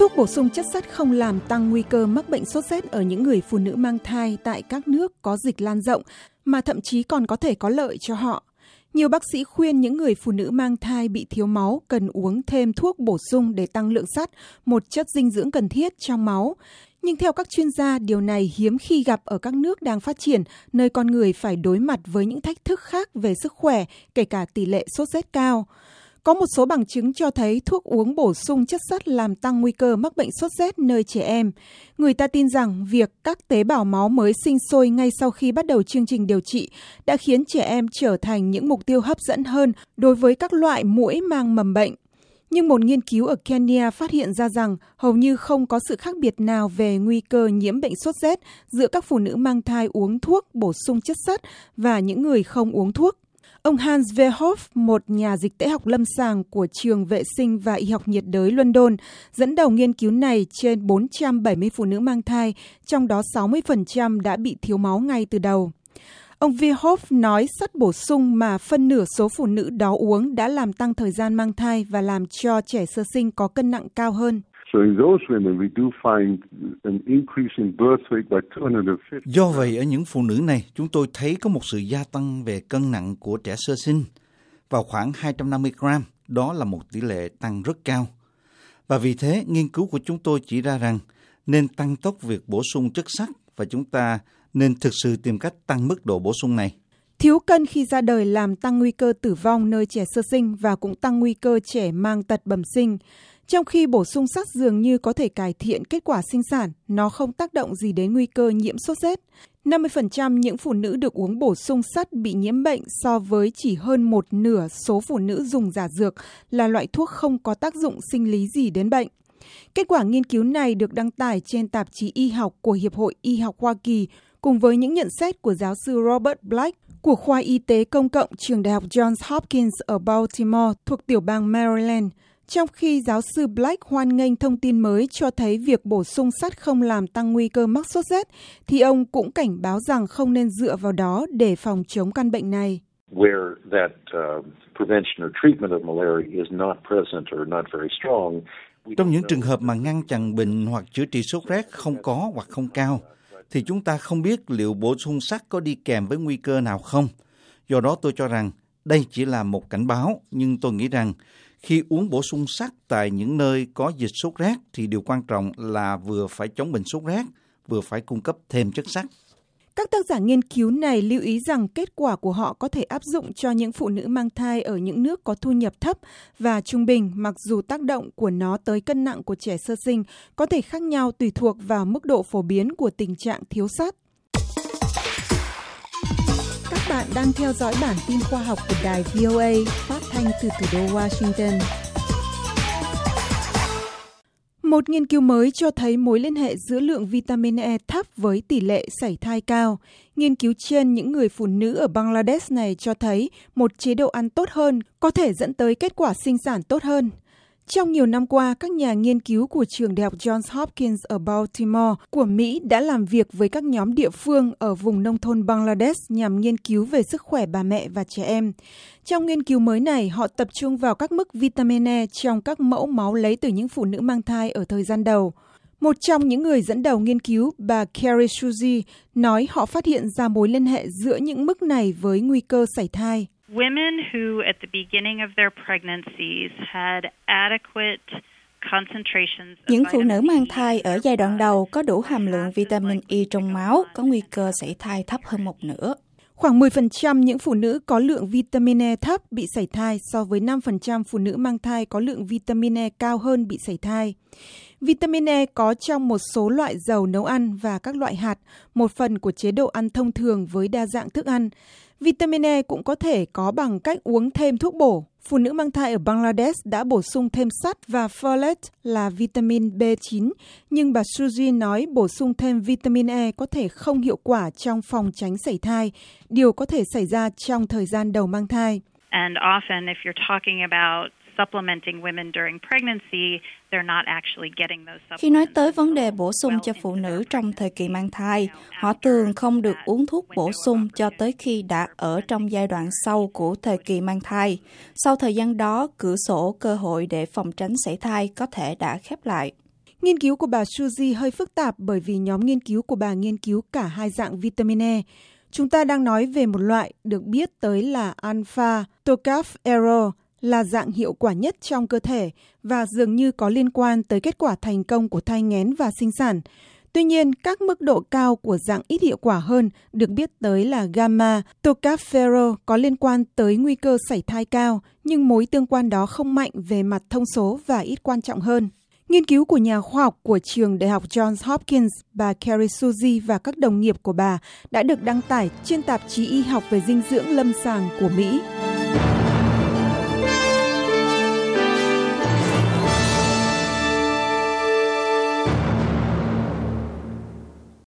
Thuốc bổ sung chất sắt không làm tăng nguy cơ mắc bệnh sốt rét ở những người phụ nữ mang thai tại các nước có dịch lan rộng, mà thậm chí còn có thể có lợi cho họ. Nhiều bác sĩ khuyên những người phụ nữ mang thai bị thiếu máu cần uống thêm thuốc bổ sung để tăng lượng sắt, một chất dinh dưỡng cần thiết trong máu. Nhưng theo các chuyên gia, điều này hiếm khi gặp ở các nước đang phát triển, nơi con người phải đối mặt với những thách thức khác về sức khỏe, kể cả tỷ lệ sốt rét cao. Có một số bằng chứng cho thấy thuốc uống bổ sung chất sắt làm tăng nguy cơ mắc bệnh sốt rét nơi trẻ em. Người ta tin rằng việc các tế bào máu mới sinh sôi ngay sau khi bắt đầu chương trình điều trị đã khiến trẻ em trở thành những mục tiêu hấp dẫn hơn đối với các loại muỗi mang mầm bệnh. Nhưng một nghiên cứu ở Kenya phát hiện ra rằng hầu như không có sự khác biệt nào về nguy cơ nhiễm bệnh sốt rét giữa các phụ nữ mang thai uống thuốc bổ sung chất sắt và những người không uống thuốc. Ông Hans Vehoff, một nhà dịch tễ học lâm sàng của Trường Vệ sinh và Y học nhiệt đới London, dẫn đầu nghiên cứu này trên 470 phụ nữ mang thai, trong đó 60% đã bị thiếu máu ngay từ đầu. Ông Vehoff nói sắt bổ sung mà phân nửa số phụ nữ đó uống đã làm tăng thời gian mang thai và làm cho trẻ sơ sinh có cân nặng cao hơn. Do vậy, ở những phụ nữ này, chúng tôi thấy có một sự gia tăng về cân nặng của trẻ sơ sinh vào khoảng 250 gram, đó là một tỷ lệ tăng rất cao. Và vì thế, nghiên cứu của chúng tôi chỉ ra rằng nên tăng tốc việc bổ sung chất sắt và chúng ta nên thực sự tìm cách tăng mức độ bổ sung này. Thiếu cân khi ra đời làm tăng nguy cơ tử vong nơi trẻ sơ sinh và cũng tăng nguy cơ trẻ mang tật bẩm sinh. Trong khi bổ sung sắt dường như có thể cải thiện kết quả sinh sản, nó không tác động gì đến nguy cơ nhiễm sốt rét. 50% những phụ nữ được uống bổ sung sắt bị nhiễm bệnh so với chỉ hơn một nửa số phụ nữ dùng giả dược là loại thuốc không có tác dụng sinh lý gì đến bệnh. Kết quả nghiên cứu này được đăng tải trên tạp chí Y học của Hiệp hội Y học Hoa Kỳ cùng với những nhận xét của giáo sư Robert Black của khoa Y tế công cộng trường đại học Johns Hopkins ở Baltimore thuộc tiểu bang Maryland. Trong khi giáo sư Black hoan nghênh thông tin mới cho thấy việc bổ sung sắt không làm tăng nguy cơ mắc sốt rét, thì ông cũng cảnh báo rằng không nên dựa vào đó để phòng chống căn bệnh này. Trong những trường hợp mà ngăn chặn bệnh hoặc chữa trị sốt rét không có hoặc không cao, thì chúng ta không biết liệu bổ sung sắt có đi kèm với nguy cơ nào không. Do đó tôi cho rằng đây chỉ là một cảnh báo, nhưng tôi nghĩ rằng khi uống bổ sung sắt tại những nơi có dịch sốt rét thì điều quan trọng là vừa phải chống bệnh sốt rét, vừa phải cung cấp thêm chất sắt. Các tác giả nghiên cứu này lưu ý rằng kết quả của họ có thể áp dụng cho những phụ nữ mang thai ở những nước có thu nhập thấp và trung bình, mặc dù tác động của nó tới cân nặng của trẻ sơ sinh có thể khác nhau tùy thuộc vào mức độ phổ biến của tình trạng thiếu sắt. Các bạn đang theo dõi bản tin khoa học của đài VOA phát thanh từ thủ đô Washington. Một nghiên cứu mới cho thấy mối liên hệ giữa lượng vitamin E thấp với tỷ lệ sảy thai cao. Nghiên cứu trên những người phụ nữ ở Bangladesh này cho thấy một chế độ ăn tốt hơn có thể dẫn tới kết quả sinh sản tốt hơn. Trong nhiều năm qua, các nhà nghiên cứu của trường đại học Johns Hopkins ở Baltimore của Mỹ đã làm việc với các nhóm địa phương ở vùng nông thôn Bangladesh nhằm nghiên cứu về sức khỏe bà mẹ và trẻ em. Trong nghiên cứu mới này, họ tập trung vào các mức vitamin E trong các mẫu máu lấy từ những phụ nữ mang thai ở thời gian đầu. Một trong những người dẫn đầu nghiên cứu, bà Kerry Suji, nói họ phát hiện ra mối liên hệ giữa những mức này với nguy cơ sảy thai. Women who at the beginning of their pregnancies had adequate concentrations of những phụ nữ mang thai ở giai đoạn đầu có đủ hàm lượng vitamin E trong máu có nguy cơ sảy thai thấp hơn một nửa. Khoảng 10% những phụ nữ có lượng vitamin E thấp bị sảy thai so với 5% phụ nữ mang thai có lượng vitamin E cao hơn bị sảy thai. Vitamin E có trong một số loại dầu nấu ăn và các loại hạt, một phần của chế độ ăn thông thường với đa dạng thức ăn. Vitamin E cũng có thể có bằng cách uống thêm thuốc bổ. Phụ nữ mang thai ở Bangladesh đã bổ sung thêm sắt và folate là vitamin B9, nhưng bà Suji nói bổ sung thêm vitamin E có thể không hiệu quả trong phòng tránh sảy thai, điều có thể xảy ra trong thời gian đầu mang thai. And often if you're talking about supplementing women during pregnancy, they're not actually getting those supplements. Khi nói tới vấn đề bổ sung cho phụ nữ trong thời kỳ mang thai, họ thường không được uống thuốc bổ sung cho tới khi đã ở trong giai đoạn sau của thời kỳ mang thai. Sau thời gian đó, cửa sổ cơ hội để phòng tránh sảy thai có thể đã khép lại. Nghiên cứu của bà Suji hơi phức tạp bởi vì nhóm nghiên cứu của bà nghiên cứu cả hai dạng vitamin E. Chúng ta đang nói về một loại được biết tới là alpha-tocopherol, là dạng hiệu quả nhất trong cơ thể và dường như có liên quan tới kết quả thành công của thai nghén và sinh sản. Tuy nhiên, các mức độ cao của dạng ít hiệu quả hơn được biết tới là gamma tocopherol có liên quan tới nguy cơ sảy thai cao, nhưng mối tương quan đó không mạnh về mặt thông số và ít quan trọng hơn. Nghiên cứu của nhà khoa học của trường Đại học Johns Hopkins, bà Kerry Suji và các đồng nghiệp của bà đã được đăng tải trên tạp chí y học về dinh dưỡng lâm sàng của Mỹ.